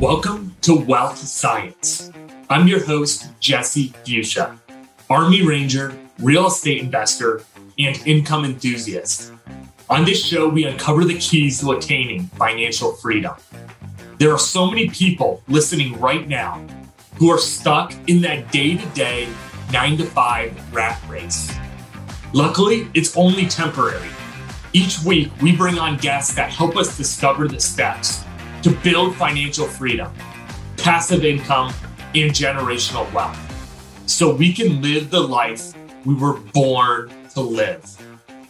Welcome to Wealth Science. I'm your host, Jesse Fuchsia, Army Ranger, real estate investor, and income enthusiast. On this show, we uncover the keys to attaining financial freedom. There are so many people listening right now who are stuck in that day-to-day, 9-to-5 rat race. Luckily, it's only temporary. Each week, we bring on guests that help us discover the steps to build financial freedom, passive income, and generational wealth, so we can live the life we were born to live.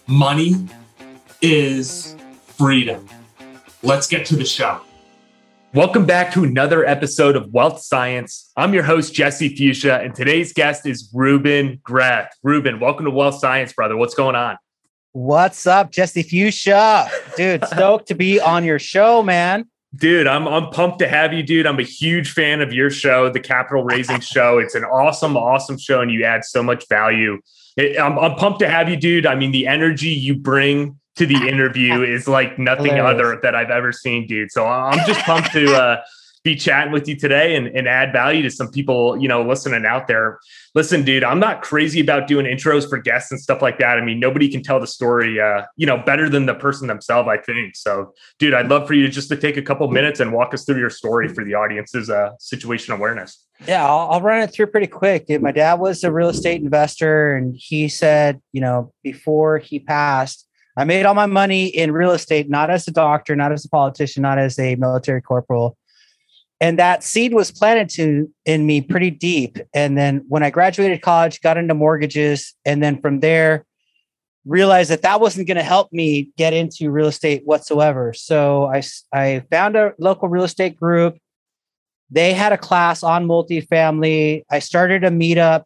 Money is freedom. Let's get to the show. Welcome back to another episode of Wealth Science. I'm your host, Jesse Fuchsia, and today's guest is Ruben Gregg. Ruben, welcome to Wealth Science, brother. What's going on? What's up, Jesse Fuchsia? Dude, stoked to be on your show, man. Dude, I'm pumped to have you, dude. I'm a huge fan of your show, The Capital Raising Show. It's an awesome, awesome show, and you add so much value. I'm pumped to have you, dude. I mean, the energy you bring to the interview is like nothing other that I've ever seen, dude. So I'm just pumped to be chatting with you today and add value to some people, you know, listening out there. Listen, dude, I'm not crazy about doing intros for guests and stuff like that. I mean, nobody can tell the story, you know, better than the person themselves, I think. So, dude, I'd love for you to take a couple minutes and walk us through your story for the audience's situation awareness. Yeah, I'll run it through pretty quick, dude. My dad was a real estate investor, and he said, you know, before he passed, I made all my money in real estate, not as a doctor, not as a politician, not as a military corporal. And that seed was planted in me pretty deep. And then when I graduated college, got into mortgages, and then from there, realized that wasn't going to help me get into real estate whatsoever. So I found a local real estate group. They had a class on multifamily. I started a meetup,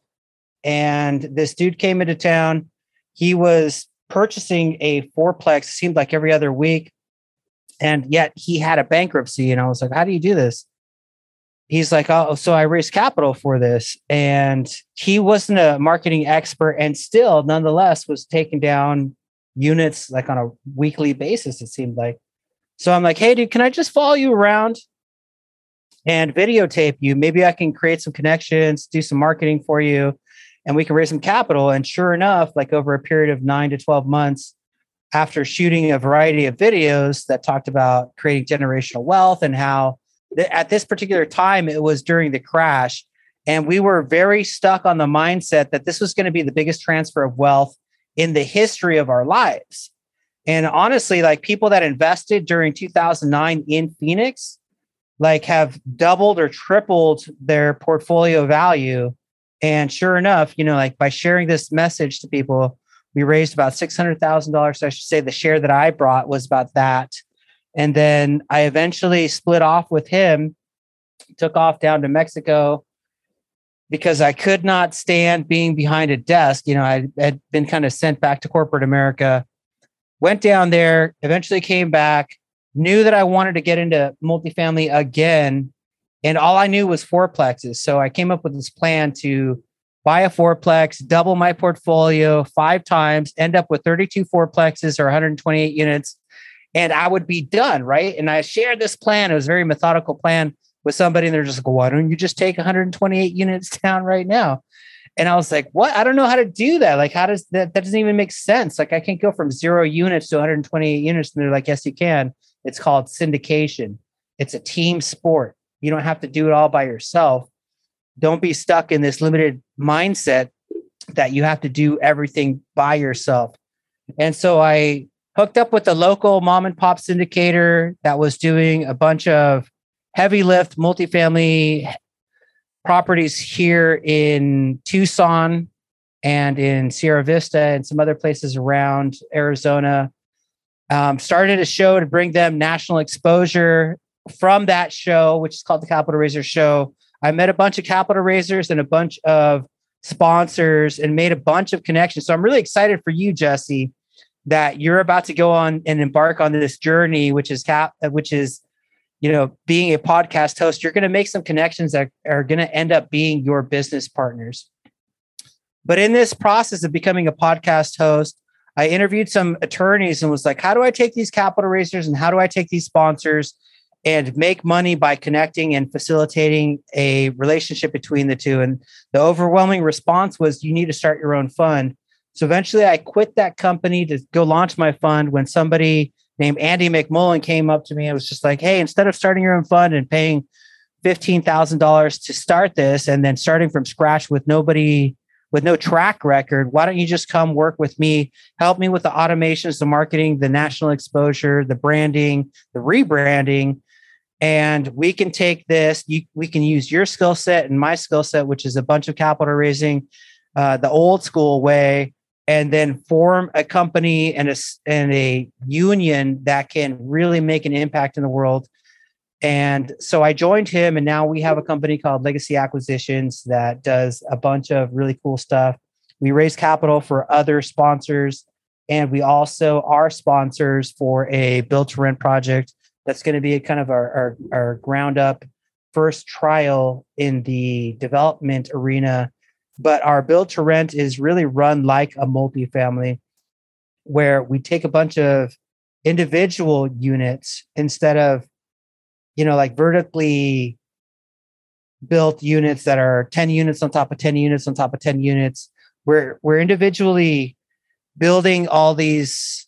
and this dude came into town. He was purchasing a fourplex, seemed like every other week. And yet he had a bankruptcy. And I was like, how do you do this? He's like, oh, so I raised capital for this. And he wasn't a marketing expert, and still nonetheless was taking down units like on a weekly basis, it seemed like. So I'm like, hey, dude, can I just follow you around and videotape you? Maybe I can create some connections, do some marketing for you, and we can raise some capital. And sure enough, like over a period of 9 to 12 months, after shooting a variety of videos that talked about creating generational wealth and how at this particular time, it was during the crash. And we were very stuck on the mindset that this was going to be the biggest transfer of wealth in the history of our lives. And honestly, like people that invested during 2009 in Phoenix, like have doubled or tripled their portfolio value. And sure enough, you know, like by sharing this message to people, we raised about $600,000. I should say the share that I brought was about that. And then I eventually split off with him, took off down to Mexico because I could not stand being behind a desk. You know, I had been kind of sent back to corporate America, went down there, eventually came back, knew that I wanted to get into multifamily again. And all I knew was fourplexes. So I came up with this plan to buy a fourplex, double my portfolio 5 times, end up with 32 fourplexes or 128 units, and I would be done, right? And I shared this plan. It was a very methodical plan with somebody, and they're just like, why don't you just take 128 units down right now? And I was like, what? I don't know how to do that. Like, how does that? That doesn't even make sense. Like, I can't go from 0 units to 128 units. And they're like, yes, you can. It's called syndication. It's a team sport. You don't have to do it all by yourself. Don't be stuck in this limited mindset that you have to do everything by yourself. And so I hooked up with a local mom and pop syndicator that was doing a bunch of heavy lift multifamily properties here in Tucson and in Sierra Vista and some other places around Arizona. Started a show to bring them national exposure. From that show, which is called The Capital Raiser Show, I met a bunch of capital raisers and a bunch of sponsors and made a bunch of connections. So I'm really excited for you, Jesse, that you're about to go on and embark on this journey, which is, you know, being a podcast host. You're going to make some connections that are going to end up being your business partners. But in this process of becoming a podcast host, I interviewed some attorneys and was like, how do I take these capital raisers and how do I take these sponsors and make money by connecting and facilitating a relationship between the two. And the overwhelming response was, you need to start your own fund. So eventually I quit that company to go launch my fund when somebody named Andy McMullen came up to me and was just like, hey, instead of starting your own fund and paying $15,000 to start this and then starting from scratch with nobody, with no track record, why don't you just come work with me, help me with the automations, the marketing, the national exposure, the branding, the rebranding, and we can take this, we can use your skill set and my skill set, which is a bunch of capital raising, the old school way, and then form a company and a union that can really make an impact in the world. And so I joined him, and now we have a company called Legacy Acquisitions that does a bunch of really cool stuff. We raise capital for other sponsors, and we also are sponsors for a build-to-rent project that's going to be kind of our ground-up first trial in the development arena. But our build-to-rent is really run like a multifamily, where we take a bunch of individual units instead of, you know, like vertically built units that are 10 units on top of 10 units on top of 10 units. We're individually building all these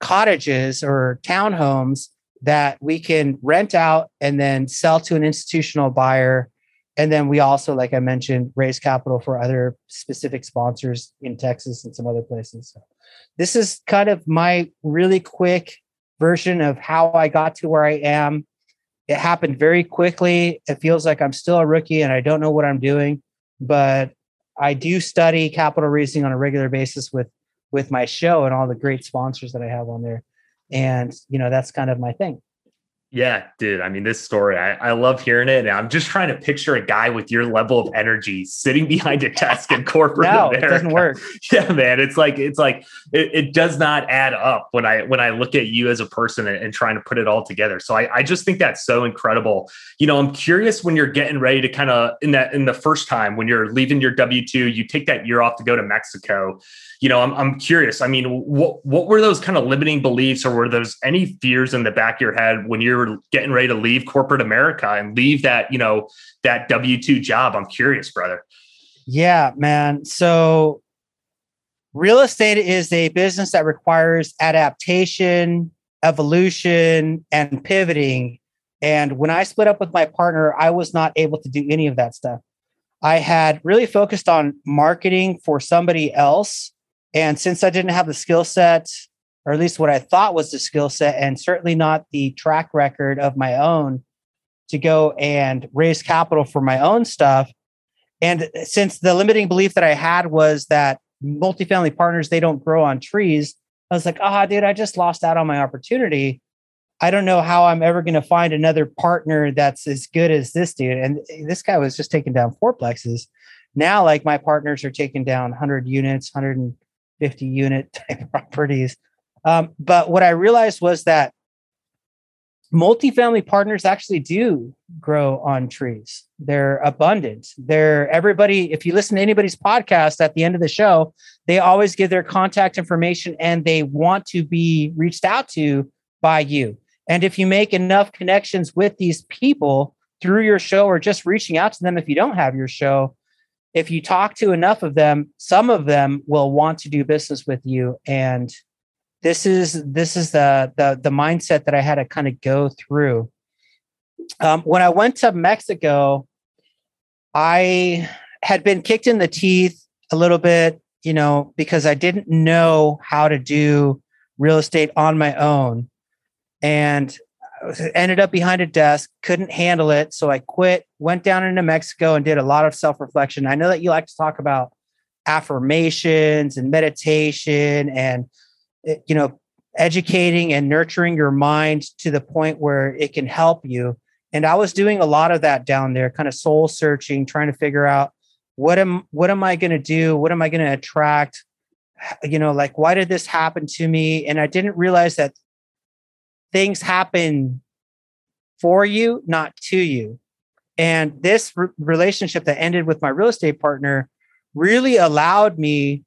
cottages or townhomes that we can rent out and then sell to an institutional buyer. And then we also, like I mentioned, raise capital for other specific sponsors in Texas and some other places. So this is kind of my really quick version of how I got to where I am. It happened very quickly. It feels like I'm still a rookie and I don't know what I'm doing, but I do study capital raising on a regular basis with my show and all the great sponsors that I have on there. And, you know, that's kind of my thing. Yeah, dude. I mean, this story, I love hearing it. And I'm just trying to picture a guy with your level of energy sitting behind a desk in corporate America. It doesn't work. Yeah, man. It does not add up when I look at you as a person and trying to put it all together. So I just think that's so incredible. You know, I'm curious, when you're getting ready to kind of in the first time, when you're leaving your W-2, you take that year off to go to Mexico. You know, I'm curious. I mean, what were those kind of limiting beliefs, or were those any fears in the back of your head when you're getting ready to leave corporate America and leave that, you know, that W-2 job? I'm curious, brother. Yeah, man. So real estate is a business that requires adaptation, evolution, and pivoting. And when I split up with my partner, I was not able to do any of that stuff. I had really focused on marketing for somebody else. And since I didn't have the skill set, or at least what I thought was the skill set, and certainly not the track record of my own to go and raise capital for my own stuff. And since the limiting belief that I had was that multifamily partners, they don't grow on trees, I was like, dude, I just lost out on my opportunity. I don't know how I'm ever going to find another partner that's as good as this dude. And this guy was just taking down fourplexes. Now, like, my partners are taking down 100 units, 100 50 unit type properties. But what I realized was that multifamily partners actually do grow on trees. They're abundant. Everybody, if you listen to anybody's podcast at the end of the show, they always give their contact information and they want to be reached out to by you. And if you make enough connections with these people through your show, or just reaching out to them, if you don't have your show, if you talk to enough of them, some of them will want to do business with you. And this is the mindset that I had to kind of go through. When I went to Mexico, I had been kicked in the teeth a little bit, you know, because I didn't know how to do real estate on my own, and ended up behind a desk, couldn't handle it. So I quit, went down into Mexico and did a lot of self-reflection. I know that you like to talk about affirmations and meditation and, you know, educating and nurturing your mind to the point where it can help you. And I was doing a lot of that down there, kind of soul searching, trying to figure out what am I going to do? What am I going to attract? You know, like, why did this happen to me? And I didn't realize that things happen for you, not to you. And this relationship that ended with my real estate partner really allowed me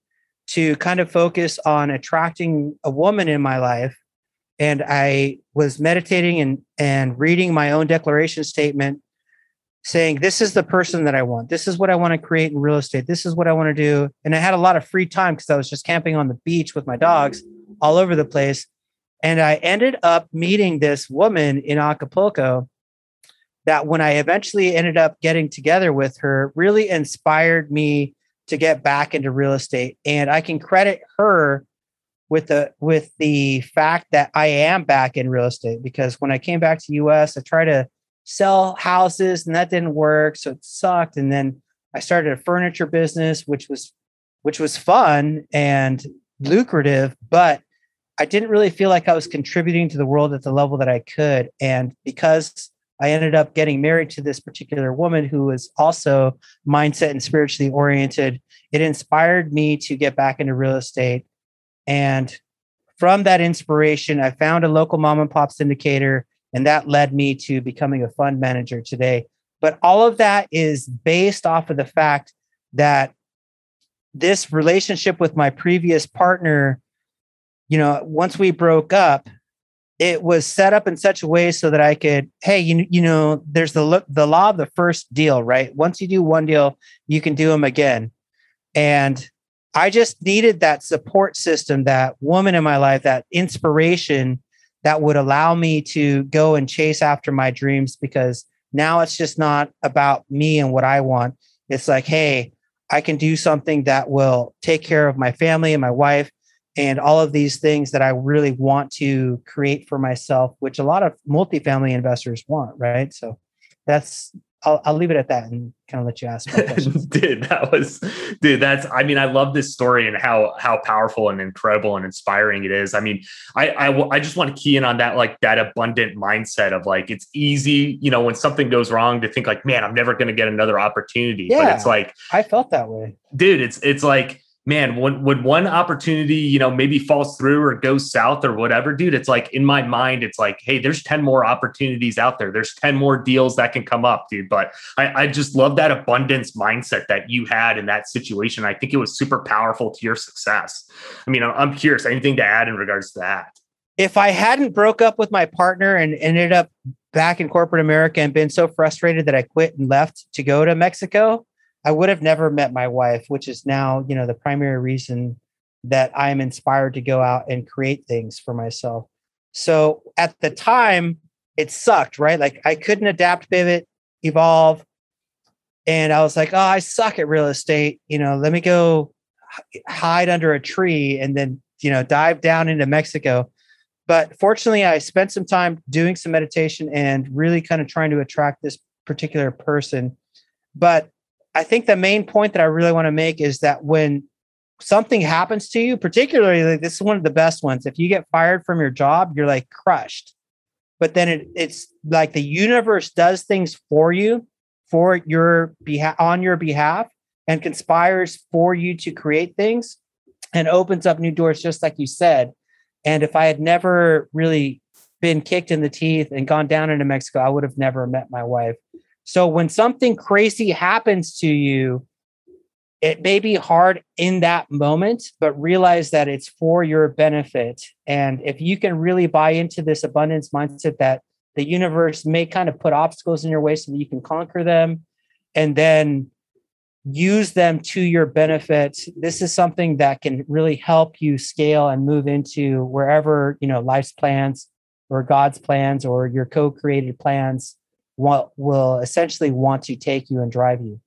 to kind of focus on attracting a woman in my life And I was meditating and reading my own declaration statement, saying, this is the person that I want. This is what I want to create in real estate. This is what I want to do. And I had a lot of free time because I was just camping on the beach with my dogs all over the place. And I ended up meeting this woman in Acapulco that, when I eventually ended up getting together with her, really inspired me to get back into real estate. And I can credit her with the fact that I am back in real estate, because when I came back to the US, I tried to sell houses and that didn't work. So it sucked. And then I started a furniture business, which was fun and lucrative, but I didn't really feel like I was contributing to the world at the level that I could. And because I ended up getting married to this particular woman who was also mindset and spiritually oriented, it inspired me to get back into real estate. And from that inspiration, I found a local mom and pop syndicator, and that led me to becoming a fund manager today. But all of that is based off of the fact that this relationship with my previous partner, you know, once we broke up, it was set up in such a way so that I could, hey, you know, there's the law of the first deal, right? Once you do one deal, you can do them again. And I just needed that support system, that woman in my life, that inspiration that would allow me to go and chase after my dreams, because now it's just not about me and what I want. It's like, hey, I can do something that will take care of my family and my wife and all of these things that I really want to create for myself, which a lot of multifamily investors want, right? So that's... I'll leave it at that and kind of let you ask my questions. Dude, that's, I mean, I love this story and how powerful and incredible and inspiring it is. I mean, I just want to key in on that, like that abundant mindset of like, it's easy, you know, when something goes wrong to think like, man, I'm never going to get another opportunity. Yeah, but it's like, I felt that way. Dude, it's like, man, when one opportunity, you know, maybe falls through or goes south or whatever, dude, it's like in my mind, it's like, hey, there's 10 more opportunities out there. There's 10 more deals that can come up, dude. But I just love that abundance mindset that you had in that situation. I think it was super powerful to your success. I mean, I'm curious, anything to add in regards to that? If I hadn't broke up with my partner and ended up back in corporate America and been so frustrated that I quit and left to go to Mexico, I would have never met my wife, which is now, you know, the primary reason that I'm inspired to go out and create things for myself. So at the time, it sucked, right? Like I couldn't adapt, pivot, evolve. And I was like, oh, I suck at real estate. You know, let me go hide under a tree and then, you know, dive down into Mexico. But fortunately, I spent some time doing some meditation and really kind of trying to attract this particular person. But I think the main point that I really want to make is that when something happens to you, particularly like this is one of the best ones, if you get fired from your job, you're like crushed, but then it's like the universe does things for you, for your behalf, on your behalf, and conspires for you to create things and opens up new doors, just like you said. And if I had never really been kicked in the teeth and gone down into Mexico, I would have never met my wife. So when something crazy happens to you, it may be hard in that moment, but realize that it's for your benefit. And if you can really buy into this abundance mindset that the universe may kind of put obstacles in your way so that you can conquer them and then use them to your benefit, this is something that can really help you scale and move into wherever, you know, life's plans or God's plans or your co-created plans what will essentially want to take you and drive you.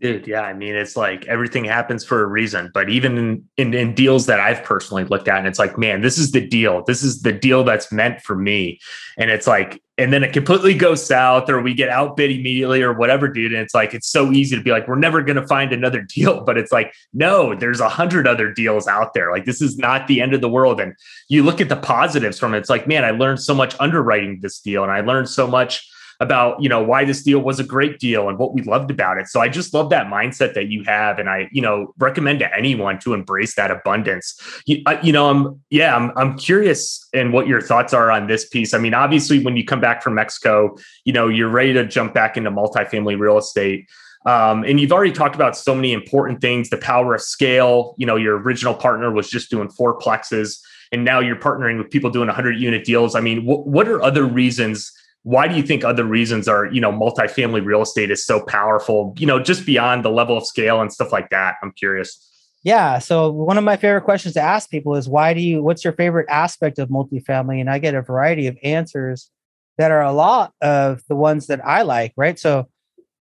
Dude, yeah. I mean, it's like everything happens for a reason, but even in deals that I've personally looked at, and it's like, man, this is the deal. This is the deal that's meant for me. And it's like, and then it completely goes south or we get outbid immediately or whatever, dude. And it's like, it's so easy to be like, we're never going to find another deal, but it's like, no, there's 100 other deals out there. Like, this is not the end of the world. And you look at the positives from it. It's like, man, I learned so much underwriting this deal. And I learned so much about, you know, why this deal was a great deal and what we loved about it. So I just love that mindset that you have. And I, you know, recommend to anyone to embrace that abundance. I'm curious in what your thoughts are on this piece. I mean, obviously when you come back from Mexico, you know, you're ready to jump back into multifamily real estate. And you've already talked about so many important things, the power of scale, you know, your original partner was just doing fourplexes. and now you're partnering with people doing 100-unit deals. I mean, what are other reasons? Why do you think other reasons are, you know, multifamily real estate is so powerful, you know, just beyond the level of scale and stuff like that? I'm curious. Yeah. So one of my favorite questions to ask people is what's your favorite aspect of multifamily? And I get a variety of answers that are a lot of the ones that I like, right? So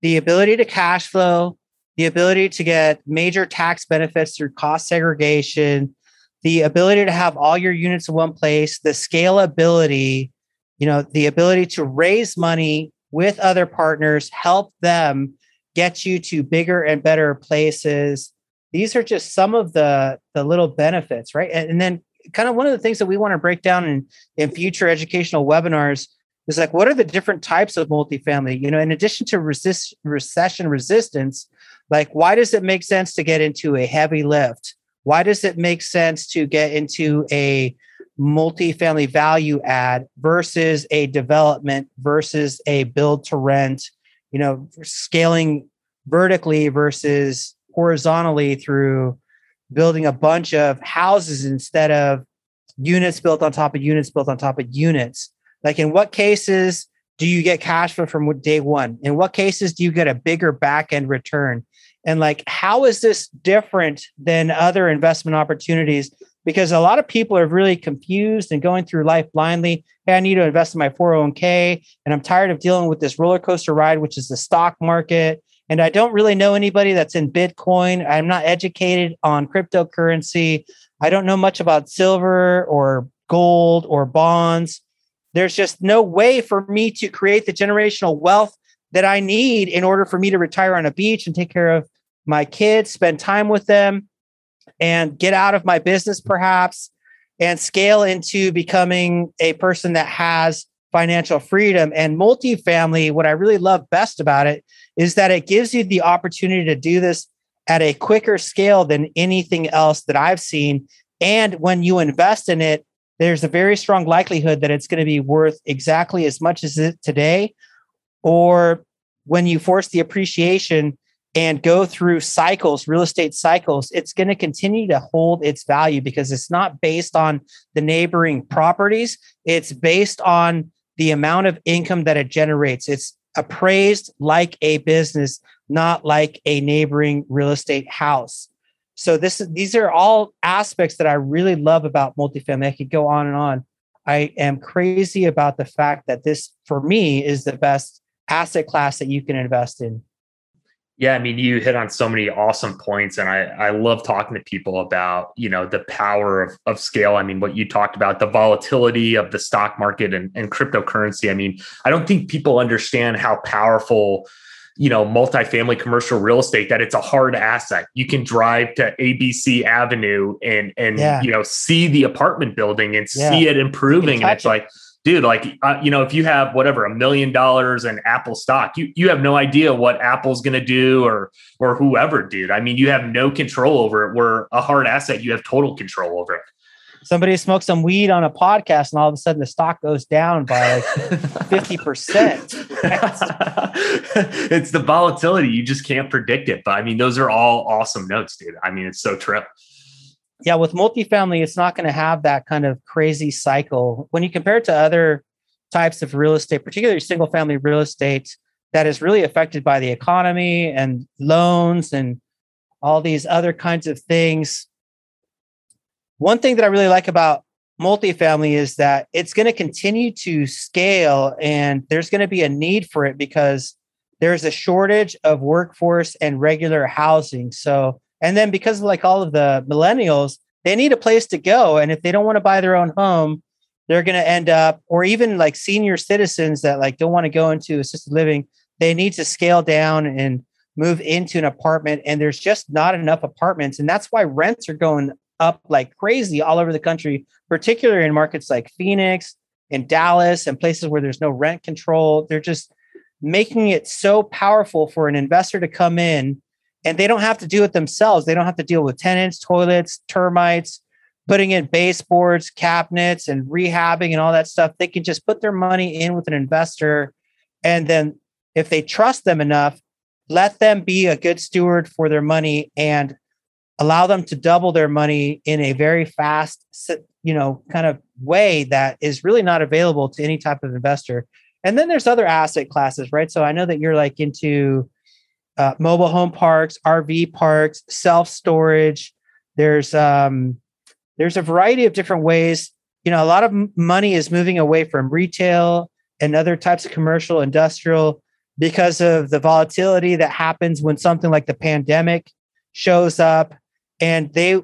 the ability to cash flow, the ability to get major tax benefits through cost segregation, the ability to have all your units in one place, the scalability, you know, the ability to raise money with other partners, help them get you to bigger and better places. These are just some of the little benefits, right? And then kind of one of the things that we want to break down in future educational webinars is like, what are the different types of multifamily? You know, in addition to recession resistance, like why does it make sense to get into a heavy lift? Why does it make sense to get into a multifamily value add versus a development versus a build to rent, you know, scaling vertically versus horizontally through building a bunch of houses instead of units built on top of units built on top of units? Like in what cases do you get cash flow from day one? In what cases do you get a bigger back end return? And like, how is this different than other investment opportunities? Because a lot of people are really confused and going through life blindly. Hey, I need to invest in my 401k, and I'm tired of dealing with this roller coaster ride, which is the stock market. And I don't really know anybody that's in Bitcoin. I'm not educated on cryptocurrency. I don't know much about silver or gold or bonds. There's just no way for me to create the generational wealth that I need in order for me to retire on a beach and take care of my kids, spend time with them, and get out of my business perhaps and scale into becoming a person that has financial freedom. And multifamily, what I really love best about it is that it gives you the opportunity to do this at a quicker scale than anything else that I've seen. And when you invest in it, there's a very strong likelihood that it's going to be worth exactly as much as it today, or when you force the appreciation and go through cycles, real estate cycles, it's going to continue to hold its value because it's not based on the neighboring properties. It's based on the amount of income that it generates. It's appraised like a business, not like a neighboring real estate house. So these are all aspects that I really love about multifamily. I could go on and on. I am crazy about the fact that this, for me, is the best asset class that you can invest in. Yeah, I mean, you hit on so many awesome points, and I love talking to people about, you know, the power of scale. I mean, what you talked about, the volatility of the stock market and cryptocurrency. I mean, I don't think people understand how powerful, you know, multifamily commercial real estate, that it's a hard asset. You can drive to ABC Avenue and yeah, you know, see the apartment building and yeah, see it improving. And it's like, dude, like, you know, if you have whatever, $1 million in Apple stock, you have no idea what Apple's going to do or whoever, dude. I mean, you have no control over it. Where a hard asset, you have total control over it. Somebody smokes some weed on a podcast and all of a sudden the stock goes down by like 50%. It's the volatility. You just can't predict it. But I mean, those are all awesome notes, dude. I mean, it's so true. Yeah, with multifamily, it's not going to have that kind of crazy cycle. When you compare it to other types of real estate, particularly single family real estate, that is really affected by the economy and loans and all these other kinds of things. One thing that I really like about multifamily is that it's going to continue to scale, and there's going to be a need for it because there's a shortage of workforce and regular housing. So, and then because of like all of the millennials, they need a place to go. And if they don't want to buy their own home, they're going to end up, or even like senior citizens that like don't want to go into assisted living, they need to scale down and move into an apartment. And there's just not enough apartments. And that's why rents are going up like crazy all over the country, particularly in markets like Phoenix and Dallas and places where there's no rent control. They're just making it so powerful for an investor to come in. And they don't have to do it themselves. They don't have to deal with tenants, toilets, termites, putting in baseboards, cabinets, and rehabbing and all that stuff. They can just put their money in with an investor. And then if they trust them enough, let them be a good steward for their money and allow them to double their money in a very fast, you know, kind of way that is really not available to any type of investor. And then there's other asset classes, right? So I know that you're like into mobile home parks, RV parks, self-storage. There's a variety of different ways. You know, a lot of money is moving away from retail and other types of commercial, industrial, because of the volatility that happens when something like the pandemic shows up, and they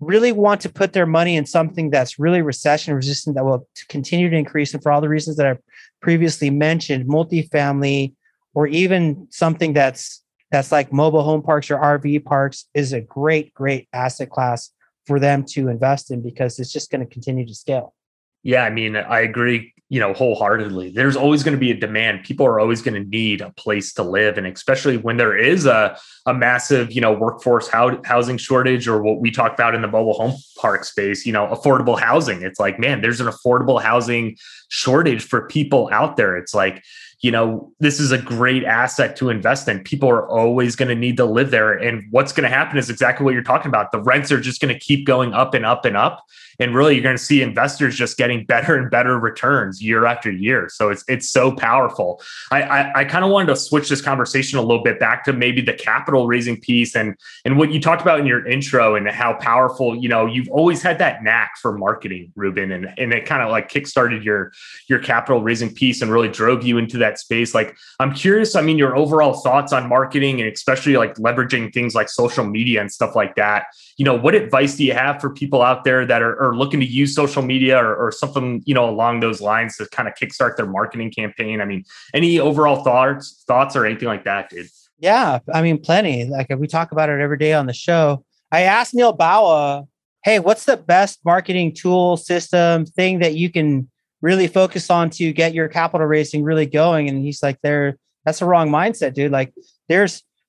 really want to put their money in something that's really recession resistant, that will continue to increase. And for all the reasons that I previously mentioned, multifamily, or even something that's like mobile home parks or RV parks, is a great, great asset class for them to invest in, because it's just going to continue to scale. Yeah, I mean, I agree, you know, wholeheartedly. There's always going to be a demand. People are always going to need a place to live. And especially when there is a massive, you know, workforce housing shortage, or what we talk about in the mobile home park space, you know, affordable housing. It's like, man, there's an affordable housing shortage for people out there. It's like, you know, this is a great asset to invest in. People are always going to need to live there. And what's going to happen is exactly what you're talking about. The rents are just going to keep going up and up and up. And really, you're going to see investors just getting better and better returns year after year. So it's so powerful. I kind of wanted to switch this conversation a little bit back to maybe the capital raising piece and what you talked about in your intro, and how powerful, you know, you've always had that knack for marketing, Ruben, and it kind of like kickstarted your capital raising piece and really drove you into that space. Like, I'm curious, I mean, your overall thoughts on marketing, and especially like leveraging things like social media and stuff like that. You know, what advice do you have for people out there that are looking to use social media or something, you know, along those lines to kind of kickstart their marketing campaign? I mean, any overall thoughts or anything like that, dude? Yeah, I mean, plenty. Like, we talk about it every day on the show. I asked Neil Bawa, hey, what's the best marketing tool, system, thing that you can really focus on to get your capital raising really going? And he's like, that's the wrong mindset, dude. Like,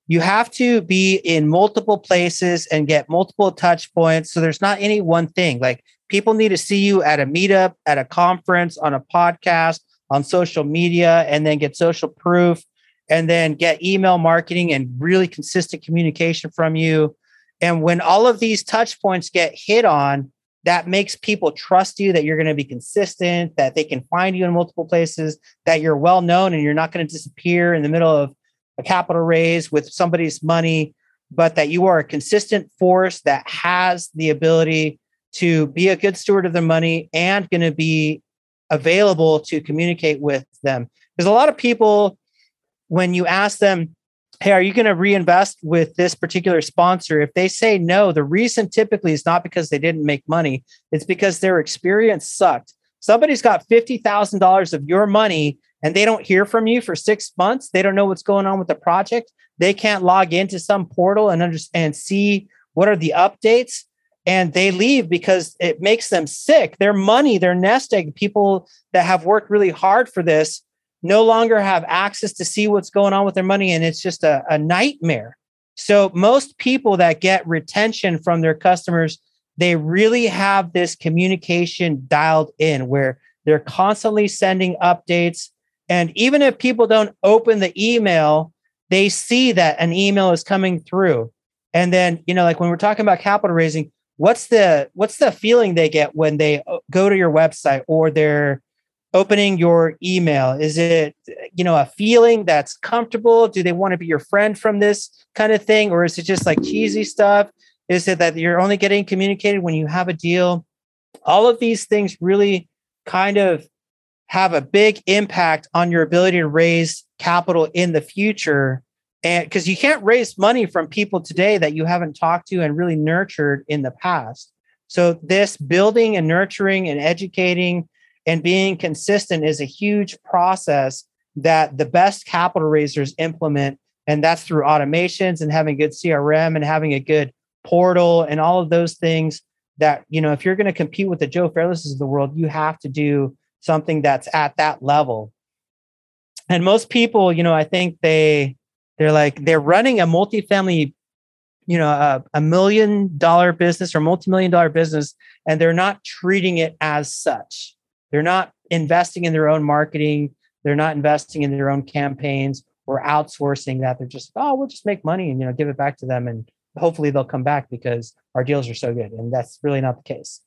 you have to be in multiple places and get multiple touch points. So there's not any one thing. Like, people need to see you at a meetup, at a conference, on a podcast, on social media, and then get social proof, and then get email marketing and really consistent communication from you. And when all of these touch points get hit on, that makes people trust you, that you're going to be consistent, that they can find you in multiple places, that you're well known, and you're not going to disappear in the middle of a capital raise with somebody's money, but that you are a consistent force that has the ability to be a good steward of their money and going to be available to communicate with them. There's a lot of people, when you ask them, hey, are you going to reinvest with this particular sponsor? If they say no, the reason typically is not because they didn't make money. It's because their experience sucked. Somebody's got $50,000 of your money and they don't hear from you for 6 months. They don't know what's going on with the project. They can't log into some portal and understand, see what are the updates. And they leave because it makes them sick. Their money, their nest egg, people that have worked really hard for this no longer have access to see what's going on with their money. And it's just a nightmare. So most people that get retention from their customers, they really have this communication dialed in where they're constantly sending updates. And even if people don't open the email, they see that an email is coming through. And then, you know, like when we're talking about capital raising, what's the feeling they get when they go to your website or they're opening your email? Is it, you know, a feeling that's comfortable? Do they want to be your friend from this kind of thing? Or is it just like cheesy stuff? Is it that you're only getting communicated when you have a deal? All of these things really kind of have a big impact on your ability to raise capital in the future. And because you can't raise money from people today that you haven't talked to and really nurtured in the past. So this building and nurturing and educating and being consistent is a huge process that the best capital raisers implement. And that's through automations and having good CRM and having a good portal and all of those things that, you know, if you're going to compete with the Joe Fairlesses of the world, you have to do something that's at that level. And most people, you know, I think they're like, they're running a multifamily, you know, a $1 million business or multi-million-dollar business, and they're not treating it as such. They're not investing in their own marketing. They're not investing in their own campaigns or outsourcing that. They're just, oh, we'll just make money and, you know, give it back to them and hopefully they'll come back because our deals are so good. And that's really not the case.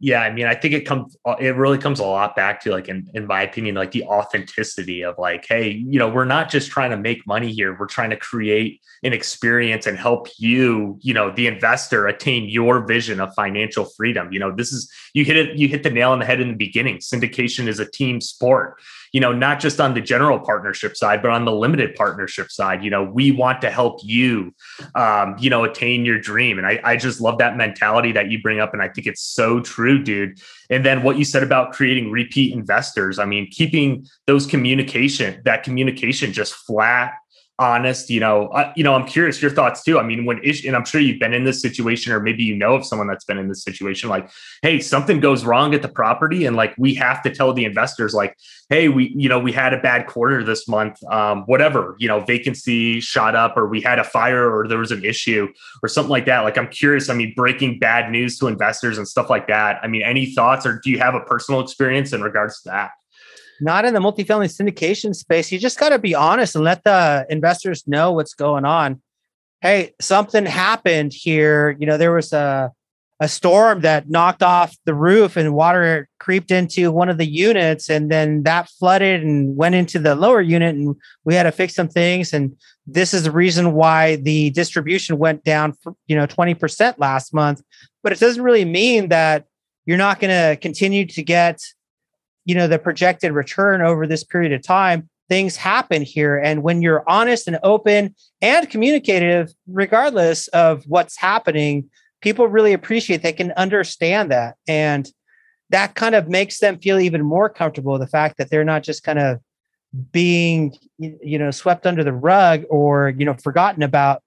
Yeah. I mean, I think it really comes a lot back to like, in my opinion, like the authenticity of like, hey, you know, we're not just trying to make money here. We're trying to create an experience and help you, you know, the investor attain your vision of financial freedom. You know, this is, you hit the nail on the head in the beginning. Syndication is a team sport, you know, not just on the general partnership side, but on the limited partnership side. You know, we want to help you, you know, attain your dream. And I just love that mentality that you bring up. And I think it's so true, dude. And then what you said about creating repeat investors, I mean, keeping those communication just flat, honest, you know, I'm curious your thoughts too. I mean, and I'm sure you've been in this situation, or maybe, you know, of someone that's been in this situation, like, hey, something goes wrong at the property. And like, we have to tell the investors like, hey, we had a bad quarter this month, whatever, you know, vacancy shot up, or we had a fire, or there was an issue or something like that. Like, I'm curious, I mean, breaking bad news to investors and stuff like that. I mean, any thoughts, or do you have a personal experience in regards to that? Not in the multifamily syndication space. You just got to be honest and let the investors know what's going on. Hey, something happened here. You know, there was a storm that knocked off the roof and water creeped into one of the units, and then that flooded and went into the lower unit, and we had to fix some things. And this is the reason why the distribution went down, 20% last month. But it doesn't really mean that you're not going to continue to get, you know, the projected return over this period of time. Things happen here. And when you're honest and open and communicative, regardless of what's happening, people really appreciate, they can understand that. And that kind of makes them feel even more comfortable with the fact that they're not just kind of being, you know, swept under the rug or, you know, forgotten about.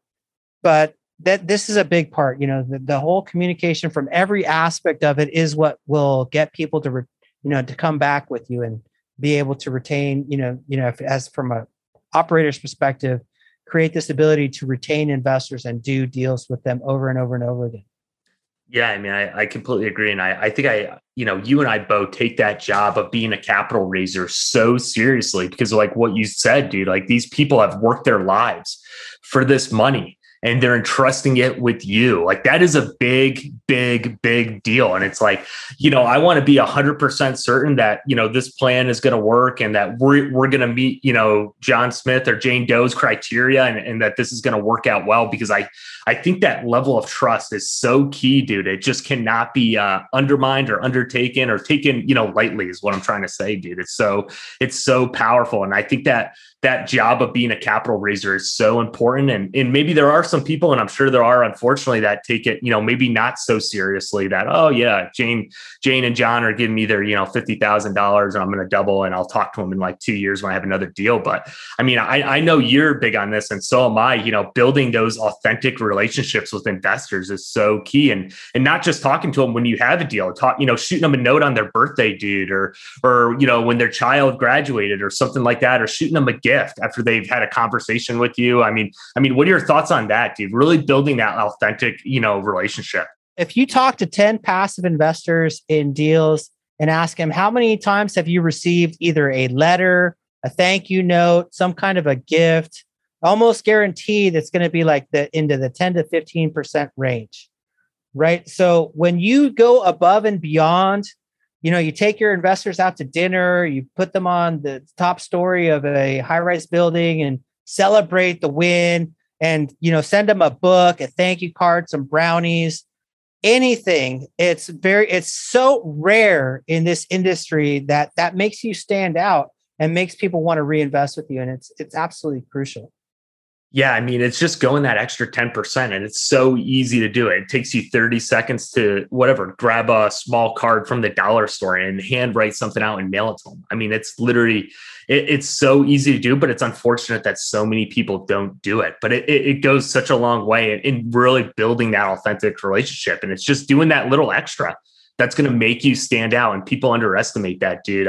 But that this is a big part, you know, the whole communication from every aspect of it is what will get people to to come back with you and be able to retain, if, as from an operator's perspective, create this ability to retain investors and do deals with them over and over and over again. Yeah, I mean, I completely agree. And I think you and I both take that job of being a capital raiser so seriously, because like what you said, dude, like these people have worked their lives for this money, and they're entrusting it with you. Like that is a big, big, big deal. And it's like, you know, I want to be 100% certain that, you know, this plan is going to work, and that we're going to meet, you know, John Smith or Jane Doe's criteria, and that this is going to work out well, because I think that level of trust is so key, dude. It just cannot be undermined or undertaken or taken, you know, lightly is what I'm trying to say, dude. It's so powerful. And I think that job of being a capital raiser is so important. And maybe there are some people, and I'm sure there are, unfortunately, that take it, you know, maybe not so seriously, that, oh yeah, Jane and John are giving me their, you know, $50,000, and I'm going to double, and I'll talk to them in like 2 years when I have another deal. But I mean, I know you're big on this, and so am I. You know, building those authentic relationships with investors is so key, and not just talking to them when you have a deal, shooting them a note on their birthday, dude, or, you know, when their child graduated or something like that, or shooting them a gift after they've had a conversation with you. I mean, what are your thoughts on that, dude? Really building that authentic, you know, relationship. If you talk to 10 passive investors in deals and ask them, how many times have you received either a letter, a thank you note, some kind of a gift, almost guaranteed it's going to be like into the 10 to 15% range, right? So when you go above and beyond, you know, you take your investors out to dinner, you put them on the top story of a high-rise building and celebrate the win, and, you know, send them a book, a thank you card, some brownies, anything. It's so rare in this industry that makes you stand out and makes people want to reinvest with you. And it's absolutely crucial. Yeah, I mean, it's just going that extra 10%, and it's so easy to do it. It takes you 30 seconds to whatever, grab a small card from the dollar store and handwrite something out and mail it to them. I mean, it's literally, it's so easy to do, but it's unfortunate that so many people don't do it. But it goes such a long way in really building that authentic relationship. And it's just doing that little extra that's going to make you stand out, and people underestimate that, dude.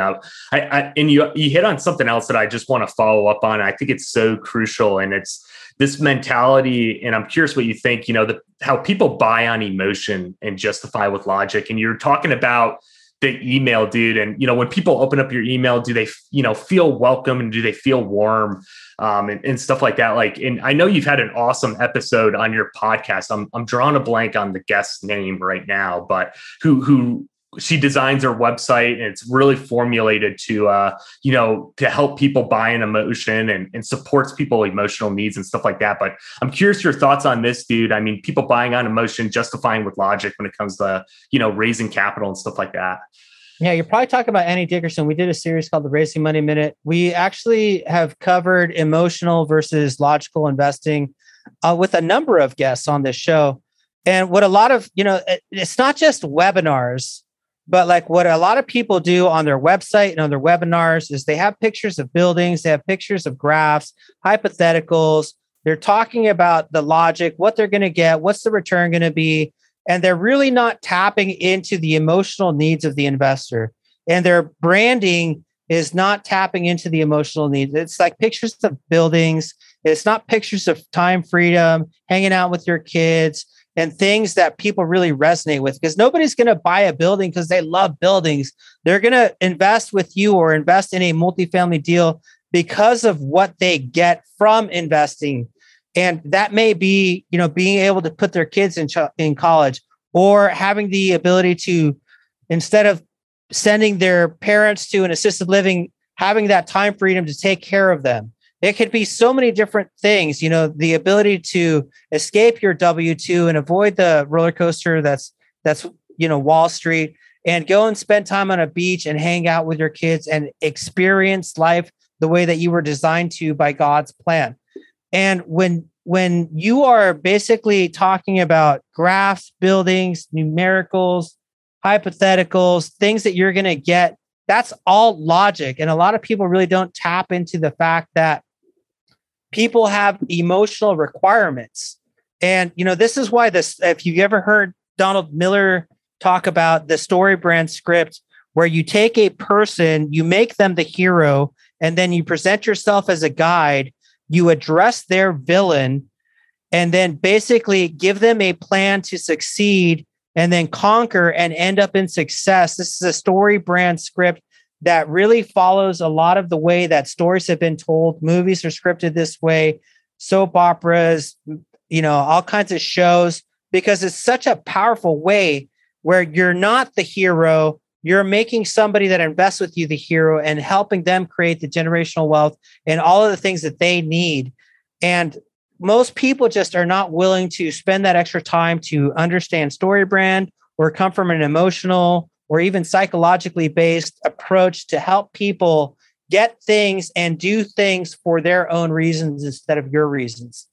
And you hit on something else that I just want to follow up on. I think it's so crucial, and it's this mentality. And I'm curious what you think, you know, how people buy on emotion and justify with logic. And you're talking about the email, dude. And, you know, when people open up your email, do they, you know, feel welcome and do they feel warm and stuff like that? Like, and I know you've had an awesome episode on your podcast. I'm drawing a blank on the guest's name right now, but who she designs her website and it's really formulated to, you know, to help people buy an emotion and supports people emotional needs and stuff like that. But I'm curious your thoughts on this, dude. I mean, people buying on emotion, justifying with logic when it comes to, you know, raising capital and stuff like that. Yeah. You're probably talking about Annie Dickerson. We did a series called the Raising Money Minute. We actually have covered emotional versus logical investing with a number of guests on this show. And what a lot of, you know, it's not just webinars, but like what a lot of people do on their website and on their webinars is they have pictures of buildings, they have pictures of graphs, hypotheticals. They're talking about the logic, what they're going to get, what's the return going to be. And they're really not tapping into the emotional needs of the investor. And their branding is not tapping into the emotional needs. It's like pictures of buildings. It's not pictures of time freedom, hanging out with your kids, and things that people really resonate with, because nobody's going to buy a building because they love buildings. They're going to invest with you or invest in a multifamily deal because of what they get from investing. And that may be, you know, being able to put their kids in college, or having the ability to, instead of sending their parents to an assisted living, having that time freedom to take care of them. It could be so many different things, you know, the ability to escape your W-2 and avoid the roller coaster that's, you know, Wall Street, and go and spend time on a beach and hang out with your kids and experience life the way that you were designed to by God's plan. And when you are basically talking about graphs, buildings, numericals, hypotheticals, things that you're going to get, that's all logic. And a lot of people really don't tap into the fact that people have emotional requirements. And, you know, this is why this, if you've ever heard Donald Miller talk about the story brand script, where you take a person, you make them the hero, and then you present yourself as a guide, you address their villain, and then basically give them a plan to succeed and then conquer and end up in success. This is a story brand script that really follows a lot of the way that stories have been told. Movies are scripted this way, soap operas, you know, all kinds of shows, because it's such a powerful way where you're not the hero. You're making somebody that invests with you the hero and helping them create the generational wealth and all of the things that they need. And most people just are not willing to spend that extra time to understand story brand or come from an emotional or even psychologically based approach to help people get things and do things for their own reasons instead of your reasons.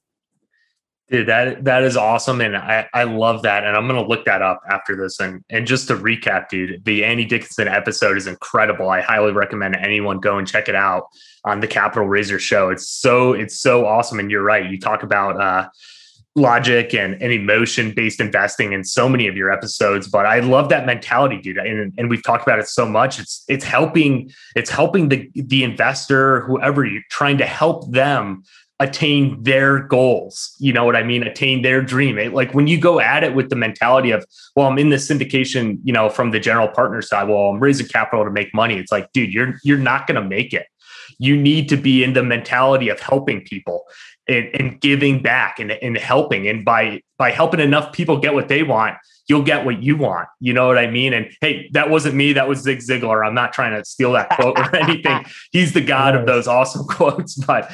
Dude, that is awesome. And I love that. And I'm going to look that up after this. And just to recap, dude, the Annie Dickerson episode is incredible. I highly recommend anyone go and check it out on the Capital Raiser Show. It's so awesome. And you're right. You talk about logic and emotion-based investing in so many of your episodes, but I love that mentality, dude. And we've talked about it so much. It's helping the investor, whoever you're trying to help them attain their goals. You know what I mean? Attain their dream. Like when you go at it with the mentality of, well, I'm in this syndication, you know, from the general partner side, well, I'm raising capital to make money. It's like, dude, you're not going to make it. You need to be in the mentality of helping people and giving back and helping. And by helping enough people get what they want, you'll get what you want. You know what I mean? And hey, that wasn't me. That was Zig Ziglar. I'm not trying to steal that quote or anything. He's the god of those awesome quotes. But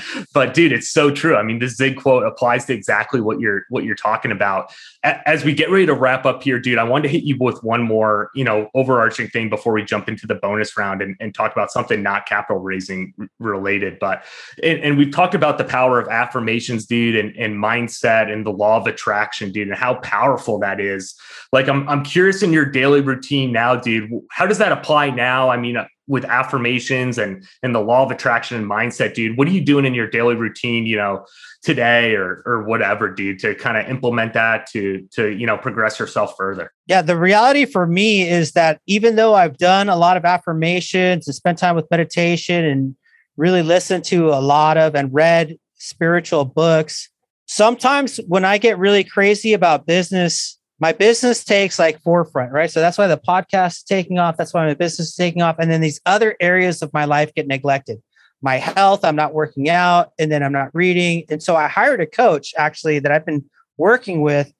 dude, it's so true. I mean, the Zig quote applies to exactly what you're talking about. As we get ready to wrap up here, dude, I wanted to hit you with one more, you know, overarching thing before we jump into the bonus round and talk about something not capital raising related. But and we've talked about the power of affirmations, dude, and mindset and the law of attraction, dude, and how powerful that is. Like, I'm curious in your daily routine now, dude, how does that apply now? I mean, with affirmations and the law of attraction and mindset, dude, what are you doing in your daily routine, you know, today or whatever, dude, to kind of implement that to, you know, progress yourself further? Yeah. The reality for me is that even though I've done a lot of affirmations and spent time with meditation and really listened to a lot of and read spiritual books, sometimes when I get really crazy about business, my business takes like forefront, right? So that's why the podcast is taking off. That's why my business is taking off. And then these other areas of my life get neglected. My health, I'm not working out, and then I'm not reading. And so I hired a coach actually that I've been working with.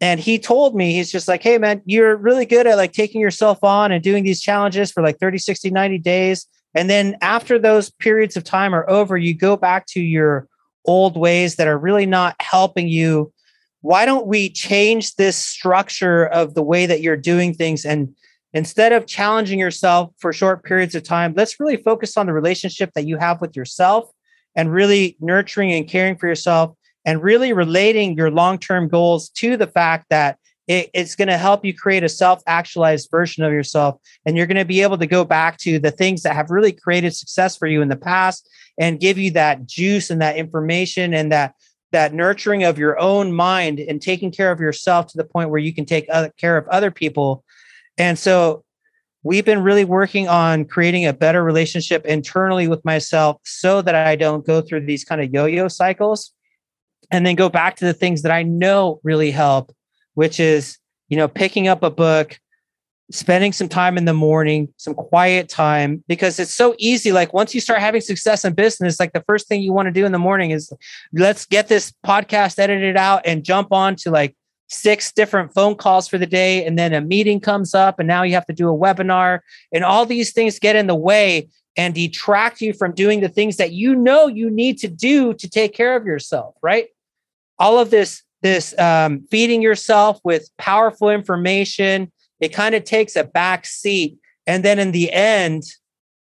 And he told me, he's just like, hey man, you're really good at like taking yourself on and doing these challenges for like 30, 60, 90 days. And then after those periods of time are over, you go back to your old ways that are really not helping you. Why don't we change this structure of the way that you're doing things? And instead of challenging yourself for short periods of time, let's really focus on the relationship that you have with yourself and really nurturing and caring for yourself and really relating your long-term goals to the fact that it's going to help you create a self-actualized version of yourself. And you're going to be able to go back to the things that have really created success for you in the past and give you that juice and that information and that nurturing of your own mind and taking care of yourself to the point where you can take care of other people. And so we've been really working on creating a better relationship internally with myself so that I don't go through these kind of yo-yo cycles and then go back to the things that I know really help, which is, you know, picking up a book, spending some time in the morning, some quiet time, because it's so easy. Like once you start having success in business, like the first thing you want to do in the morning is let's get this podcast edited out and jump on to like 6 different phone calls for the day. And then a meeting comes up and now you have to do a webinar and all these things get in the way and detract you from doing the things that you know you need to do to take care of yourself, right? All of this feeding yourself with powerful information, it kind of takes a back seat. And then in the end,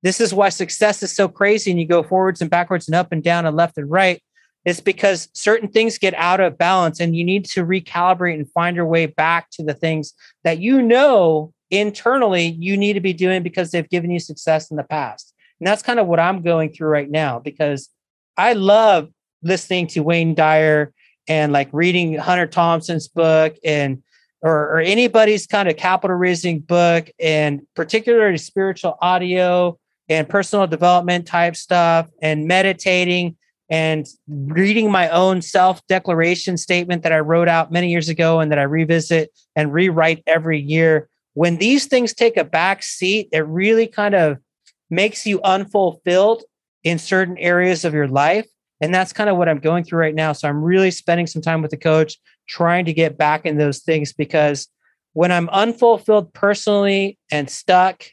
this is why success is so crazy and you go forwards and backwards and up and down and left and right. It's because certain things get out of balance and you need to recalibrate and find your way back to the things that you know internally you need to be doing because they've given you success in the past. And that's kind of what I'm going through right now because I love listening to Wayne Dyer and like reading Hunter Thompson's book and or anybody's kind of capital raising book and particularly spiritual audio and personal development type stuff and meditating and reading my own self-declaration statement that I wrote out many years ago and that I revisit and rewrite every year. When these things take a back seat, it really kind of makes you unfulfilled in certain areas of your life. And that's kind of what I'm going through right now. So I'm really spending some time with the coach, trying to get back in those things because when I'm unfulfilled personally and stuck,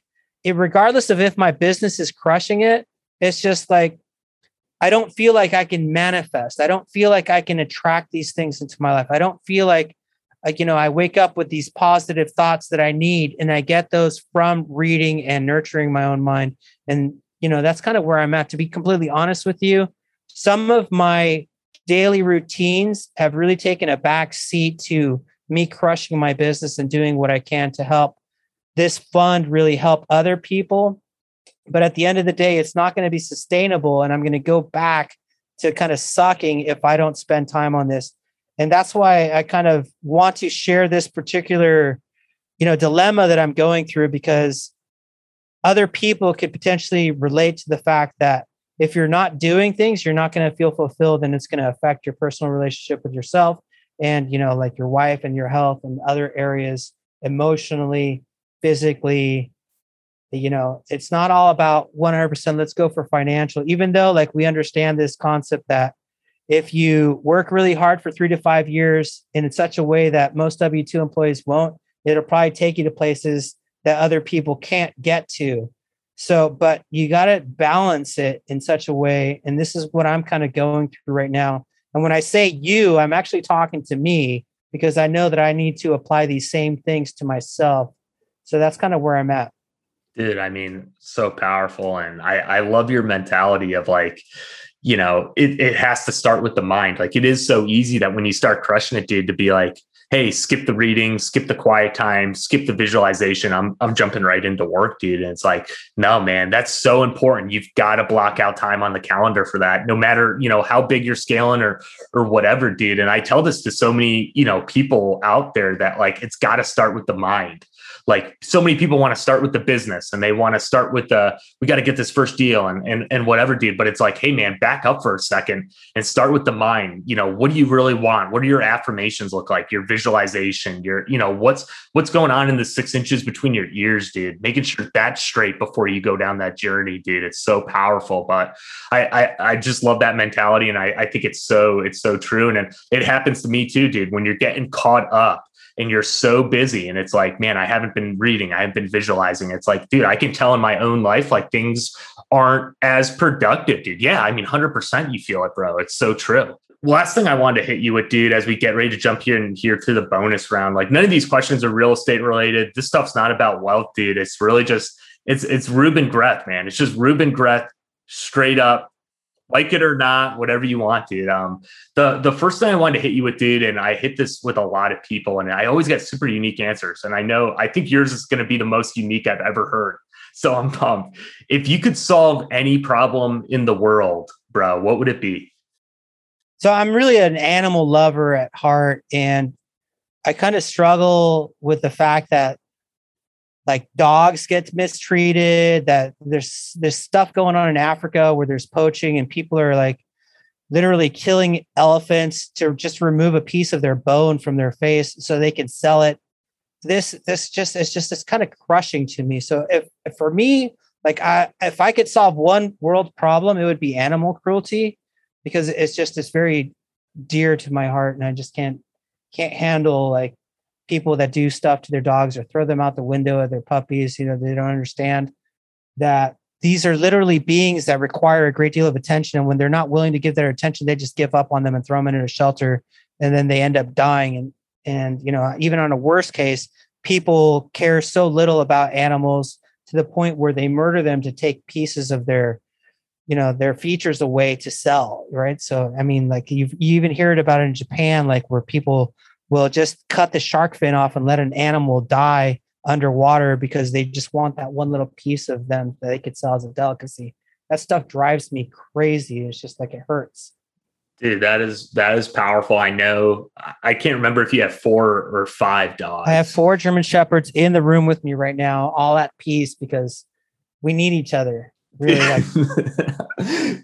regardless of if my business is crushing it, it's just like, I don't feel like I can manifest. I don't feel like I can attract these things into my life. I don't feel like, you know, I wake up with these positive thoughts that I need and I get those from reading and nurturing my own mind. And, you know, that's kind of where I'm at, to be completely honest with you. Some of my daily routines have really taken a back seat to me crushing my business and doing what I can to help this fund really help other people. But at the end of the day, it's not going to be sustainable. And I'm going to go back to kind of sucking if I don't spend time on this. And that's why I kind of want to share this particular, you know, dilemma that I'm going through, because other people could potentially relate to the fact that if you're not doing things, you're not going to feel fulfilled and it's going to affect your personal relationship with yourself and, you know, like your wife and your health and other areas emotionally, physically. You know, it's not all about 100%. Let's go for financial, even though like we understand this concept that if you work really hard for 3 to 5 years and in such a way that most W-2 employees won't, it'll probably take you to places that other people can't get to. So, but you got to balance it in such a way. And this is what I'm kind of going through right now. And when I say you, I'm actually talking to me because I know that I need to apply these same things to myself. So that's kind of where I'm at. Dude, I mean, so powerful. And I love your mentality of like, you know, it has to start with the mind. Like it is so easy that when you start crushing it, dude, to be like, hey, skip the reading, skip the quiet time, skip the visualization. I'm jumping right into work, dude. And it's like, no, man, that's so important. You've got to block out time on the calendar for that, no matter, you know, how big you're scaling or whatever, dude. And I tell this to so many, you know, people out there that like, it's got to start with the mind. Like, so many people want to start with the business and they want to start with the, we got to get this first deal and whatever, dude. But it's like, hey man, back up for a second and start with the mind. You know, what do you really want? What do your affirmations look like? Your visualization, your, you know, what's going on in the 6 inches between your ears, dude, making sure that's straight before you go down that journey, dude. It's so powerful, but I just love that mentality. And I think it's so true. And it happens to me too, dude, when you're getting caught up and you're so busy and it's like, man, I haven't been reading. I haven't been visualizing. It's like, dude, I can tell in my own life, like things aren't as productive, dude. Yeah. I mean, 100% you feel it, bro. It's so true. Last thing I wanted to hit you with, dude, as we get ready to jump here to the bonus round, like none of these questions are real estate related. This stuff's not about wealth, dude. It's really just, it's Ruben Gregg, man. It's just Ruben Gregg straight up. Like it or not, whatever you want, dude. The first thing I wanted to hit you with, dude, and I hit this with a lot of people, and I always get super unique answers. And I think yours is going to be the most unique I've ever heard. So I'm pumped. If you could solve any problem in the world, bro, what would it be? So I'm really an animal lover at heart. And I kind of struggle with the fact that like dogs get mistreated, that there's stuff going on in Africa where there's poaching and people are like literally killing elephants to just remove a piece of their bone from their face so they can sell it. It's kind of crushing to me. So if for me, like if I could solve one world problem, it would be animal cruelty, because it's very dear to my heart. And I just can't handle like people that do stuff to their dogs or throw them out the window of their puppies. You know, they don't understand that these are literally beings that require a great deal of attention. And when they're not willing to give their attention, they just give up on them and throw them into a shelter. And then they end up dying. And, you know, even on a worst case, people care so little about animals to the point where they murder them to take pieces of their, you know, their features away to sell. Right. So, I mean, like you even hear it about in Japan, like where people will just cut the shark fin off and let an animal die underwater because they just want that one little piece of them that they could sell as a delicacy. That stuff drives me crazy. It's just like, it hurts. Dude, that is powerful. I know. I can't remember if you have 4 or 5 dogs. I have 4 German Shepherds in the room with me right now, all at peace because we need each other. Really like.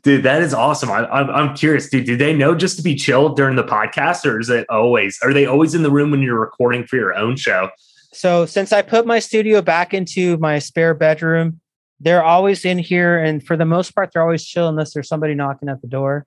Dude, that is awesome. I'm curious, dude, do they know just to be chilled during the podcast, or are they always in the room when you're recording for your own show? So since I put my studio back into my spare bedroom, they're always in here. And for the most part, they're always chill unless there's somebody knocking at the door.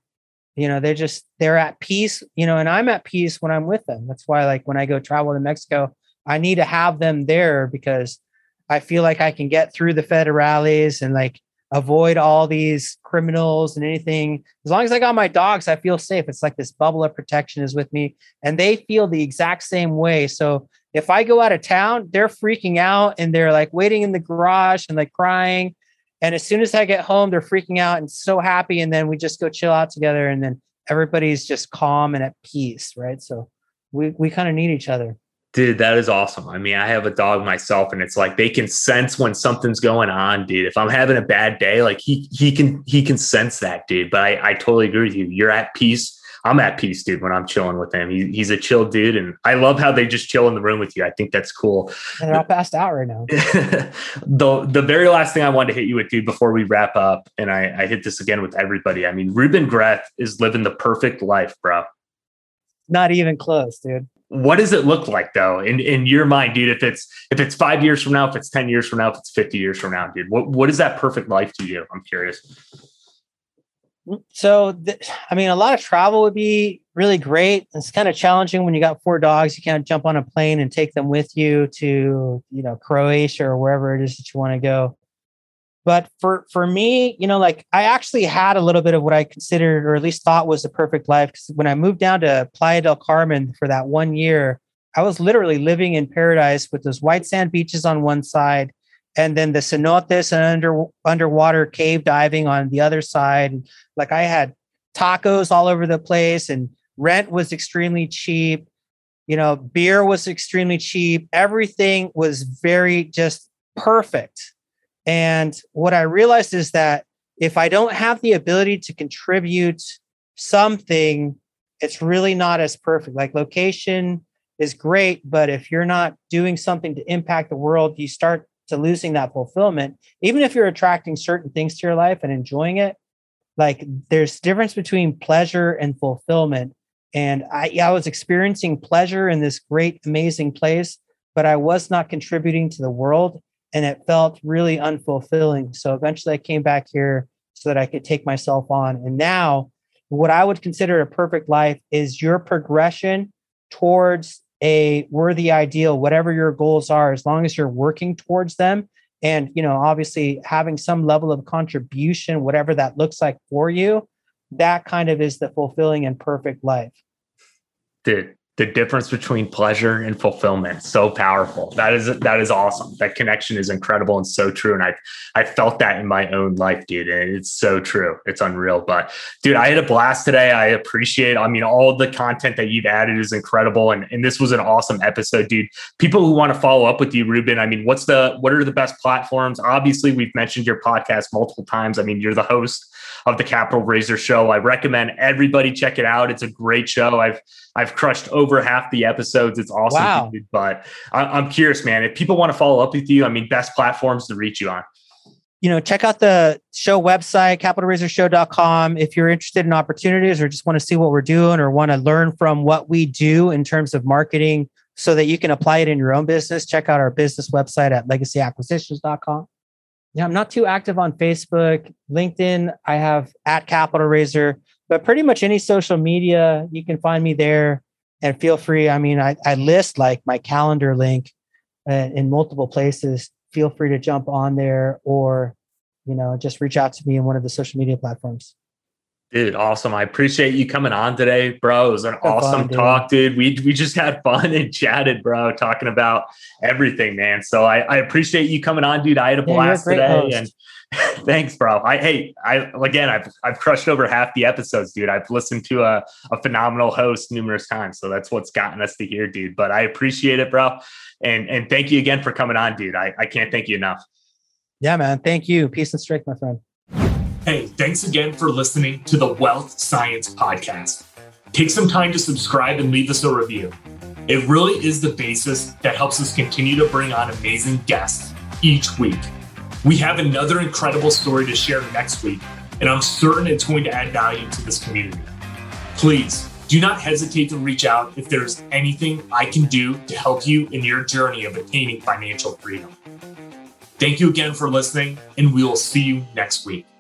You know, they're at peace, you know, and I'm at peace when I'm with them. That's why, like, when I go travel to Mexico, I need to have them there because I feel like I can get through the federales and like avoid all these criminals and anything. As long as I got my dogs, I feel safe. It's like this bubble of protection is with me, and they feel the exact same way. So if I go out of town, they're freaking out and they're like waiting in the garage and like crying. And as soon as I get home, they're freaking out and so happy. And then we just go chill out together, and then everybody's just calm and at peace. Right. So we kind of need each other. Dude, that is awesome. I mean, I have a dog myself, and it's like they can sense when something's going on, dude. If I'm having a bad day, like he can sense that, dude. But I totally agree with you. You're at peace. I'm at peace, dude, when I'm chilling with him. He's a chill dude. And I love how they just chill in the room with you. I think that's cool. And they're all passed out right now. The very last thing I wanted to hit you with, dude, before we wrap up, and I hit this again with everybody. I mean, Ruben Gregg is living the perfect life, bro. Not even close, dude. What does it look like though, in your mind, dude? If it's 5 years from now, if it's 10 years from now, if it's 50 years from now, dude, what is that perfect life to you? I'm curious. So, I mean, a lot of travel would be really great. It's kind of challenging when you got 4 dogs. You can't jump on a plane and take them with you to, you know, Croatia or wherever it is that you want to go. But for me, you know, like I actually had a little bit of what I considered, or at least thought was the perfect life. Because when I moved down to Playa del Carmen for that 1 year, I was literally living in paradise with those white sand beaches on one side, and then the cenotes and underwater cave diving on the other side. And like I had tacos all over the place, and rent was extremely cheap. You know, beer was extremely cheap. Everything was very just perfect. And what I realized is that if I don't have the ability to contribute something, it's really not as perfect. Like location is great, but if you're not doing something to impact the world, you start to losing that fulfillment. Even if you're attracting certain things to your life and enjoying it, like there's difference between pleasure and fulfillment. And I was experiencing pleasure in this great, amazing place, but I was not contributing to the world. And it felt really unfulfilling. So eventually I came back here so that I could take myself on. And now what I would consider a perfect life is your progression towards a worthy ideal, whatever your goals are, as long as you're working towards them. And, you know, obviously having some level of contribution, whatever that looks like for you, that kind of is the fulfilling and perfect life. Dude, the difference between pleasure and fulfillment. So powerful. That is awesome. That connection is incredible and so true. And I felt that in my own life, dude. And it's so true. It's unreal. But dude, I had a blast today. I appreciate, all the content that you've added is incredible. And this was an awesome episode, dude. People who want to follow up with you, Ruben, what are the best platforms? Obviously, we've mentioned your podcast multiple times. You're the host of the Capital Raiser Show. I recommend everybody check it out. It's a great show. I've crushed over half the episodes. It's awesome. Wow. Dude, but I'm curious, man, if people want to follow up with you, best platforms to reach you on. Check out the show website, capitalraisershow.com. If you're interested in opportunities or just want to see what we're doing or want to learn from what we do in terms of marketing so that you can apply it in your own business, check out our business website at legacyacquisitions.com. Yeah, I'm not too active on Facebook, LinkedIn. I have at Capital Raiser, but pretty much any social media, you can find me there and feel free. I list like my calendar link in multiple places. Feel free to jump on there or, just reach out to me in one of the social media platforms. Dude, awesome. I appreciate you coming on today, bro. It was an awesome talk, dude. We just had fun and chatted, bro, talking about everything, man. So I appreciate you coming on, dude. I had a blast today. Host. And thanks, bro. I've crushed over half the episodes, dude. I've listened to a phenomenal host numerous times. So that's what's gotten us to here, dude. But I appreciate it, bro. And thank you again for coming on, dude. I can't thank you enough. Yeah, man. Thank you. Peace and strength, my friend. Hey, thanks again for listening to the Wealth Science Podcast. Take some time to subscribe and leave us a review. It really is the basis that helps us continue to bring on amazing guests each week. We have another incredible story to share next week, and I'm certain it's going to add value to this community. Please do not hesitate to reach out if there's anything I can do to help you in your journey of attaining financial freedom. Thank you again for listening, and we will see you next week.